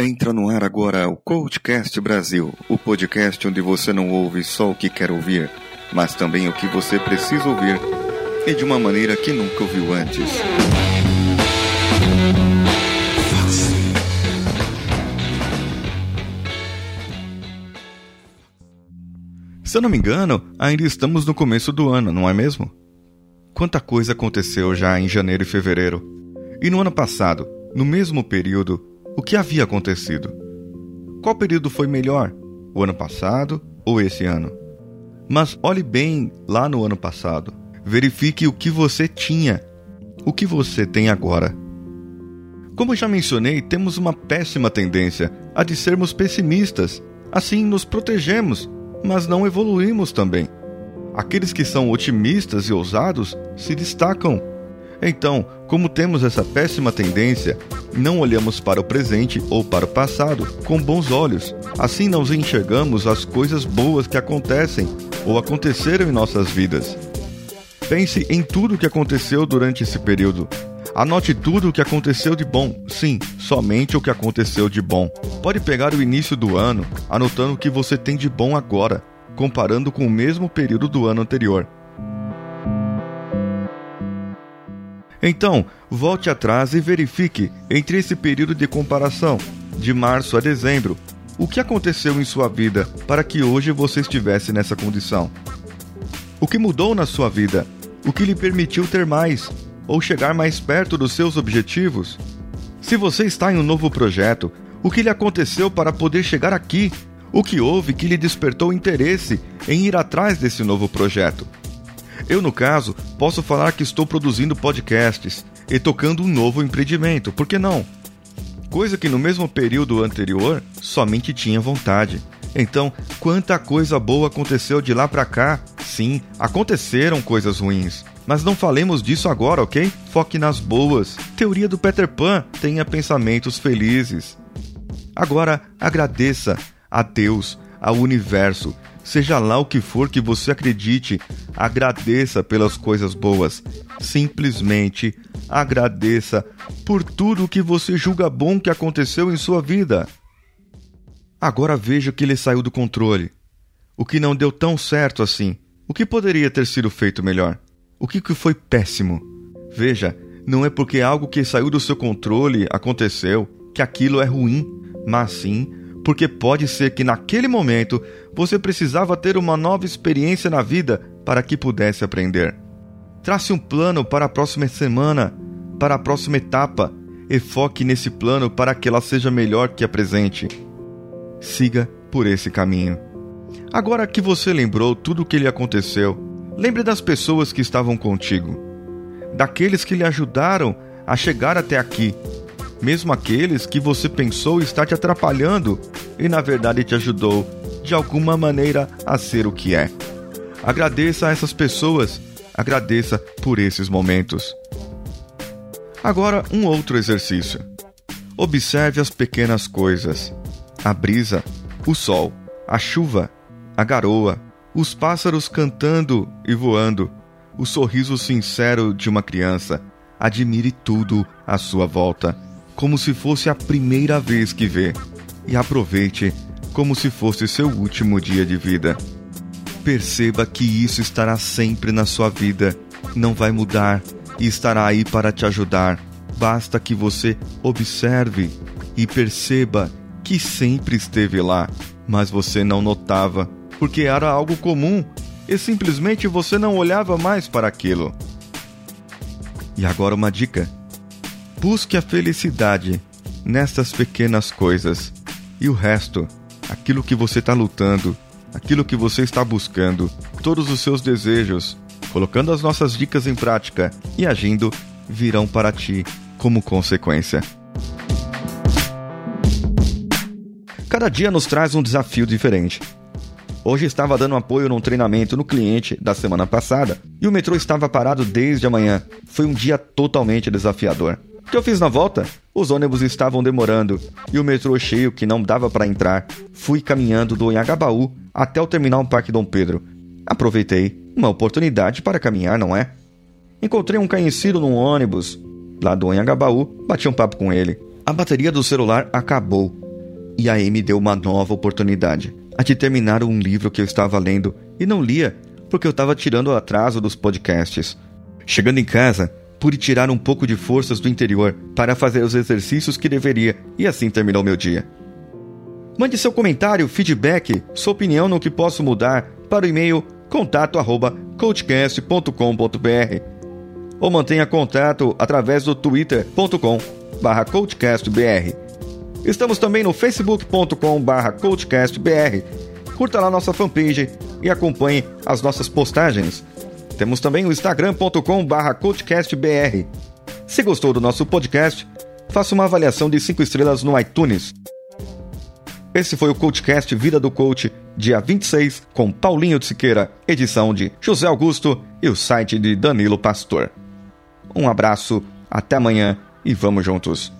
Entra no ar agora o CoachCast Brasil, o podcast onde você não ouve só o que quer ouvir, mas também o que você precisa ouvir e de uma maneira que nunca ouviu antes. Se eu não me engano, ainda estamos no começo do ano, não é mesmo? Quanta coisa aconteceu já em janeiro e fevereiro. E no ano passado, no mesmo período, o que havia acontecido? Qual período foi melhor? O ano passado ou esse ano? Mas olhe bem lá no ano passado. Verifique o que você tinha, o que você tem agora. Como já mencionei, temos uma péssima tendência, a de sermos pessimistas. Assim nos protegemos, mas não evoluímos também. Aqueles que são otimistas e ousados se destacam. Então, como temos essa péssima tendência, não olhamos para o presente ou para o passado com bons olhos. Assim não enxergamos as coisas boas que acontecem ou aconteceram em nossas vidas. Pense em tudo o que aconteceu durante esse período. Anote tudo o que aconteceu de bom. Sim, somente o que aconteceu de bom. Pode pegar o início do ano, anotando o que você tem de bom agora, comparando com o mesmo período do ano anterior. Então, volte atrás e verifique, entre esse período de comparação, de março a dezembro, o que aconteceu em sua vida para que hoje você estivesse nessa condição. O que mudou na sua vida? O que lhe permitiu ter mais, ou chegar mais perto dos seus objetivos? Se você está em um novo projeto, o que lhe aconteceu para poder chegar aqui? O que houve que lhe despertou interesse em ir atrás desse novo projeto? Eu, no caso, posso falar que estou produzindo podcasts e tocando um novo empreendimento, por que não? Coisa que no mesmo período anterior, somente tinha vontade. Então, quanta coisa boa aconteceu de lá pra cá? Sim, aconteceram coisas ruins. Mas não falemos disso agora, ok? Foque nas boas. Teoria do Peter Pan, tenha pensamentos felizes. Agora, agradeça a Deus, ao universo, seja lá o que for que você acredite, agradeça pelas coisas boas. Simplesmente agradeça por tudo o que você julga bom que aconteceu em sua vida. Agora veja o que lhe saiu do controle. O que não deu tão certo assim. O que poderia ter sido feito melhor? O que foi péssimo? Veja, não é porque algo que saiu do seu controle aconteceu que aquilo é ruim, mas sim porque pode ser que naquele momento você precisava ter uma nova experiência na vida para que pudesse aprender. Trace um plano para a próxima semana, para a próxima etapa, e foque nesse plano para que ela seja melhor que a presente. Siga por esse caminho. Agora que você lembrou tudo o que lhe aconteceu, lembre das pessoas que estavam contigo, daqueles que lhe ajudaram a chegar até aqui, mesmo aqueles que você pensou estar te atrapalhando e na verdade te ajudou de alguma maneira a ser o que é. Agradeça a essas pessoas, agradeça por esses momentos. Agora um outro exercício. Observe as pequenas coisas. A brisa, o sol, a chuva, a garoa, os pássaros cantando e voando, o sorriso sincero de uma criança. Admire tudo à sua volta, como se fosse a primeira vez que vê, e aproveite como se fosse seu último dia de vida. Perceba que isso estará sempre na sua vida, não vai mudar e estará aí para te ajudar. Basta que você observe e perceba que sempre esteve lá, mas você não notava, porque era algo comum e simplesmente você não olhava mais para aquilo. E agora uma dica. Busque a felicidade nestas pequenas coisas. E o resto, aquilo que você está lutando, aquilo que você está buscando, todos os seus desejos, colocando as nossas dicas em prática e agindo, virão para ti como consequência. Cada dia nos traz um desafio diferente. Hoje estava dando apoio num treinamento no cliente da semana passada e o metrô estava parado desde a manhã. Foi um dia totalmente desafiador. O que eu fiz na volta? Os ônibus estavam demorando e o metrô cheio que não dava para entrar. Fui caminhando do Anhangabaú até o terminal Parque Dom Pedro. Aproveitei uma oportunidade para caminhar, não é? Encontrei um conhecido num ônibus lá do Anhangabaú, bati um papo com ele. A bateria do celular acabou e aí me deu uma nova oportunidade, a de terminar um livro que eu estava lendo e não lia porque eu estava tirando o atraso dos podcasts. Chegando em casa, pude tirar um pouco de forças do interior para fazer os exercícios que deveria e assim terminou meu dia. Mande seu comentário, feedback, sua opinião no que posso mudar para o e-mail contato@coachcast.com.br ou mantenha contato através do twitter.com/coachcastbr. Estamos também no facebook.com/coachcastbr. Curta lá nossa fanpage e acompanhe as nossas postagens. Temos também o instagram.com/coachcastbr. Se gostou do nosso podcast, faça uma avaliação de 5 estrelas no iTunes. Esse foi o CoachCast Vida do Coach, dia 26, com Paulinho de Siqueira, edição de José Augusto e o site de Danilo Pastor. Um abraço, até amanhã e vamos juntos!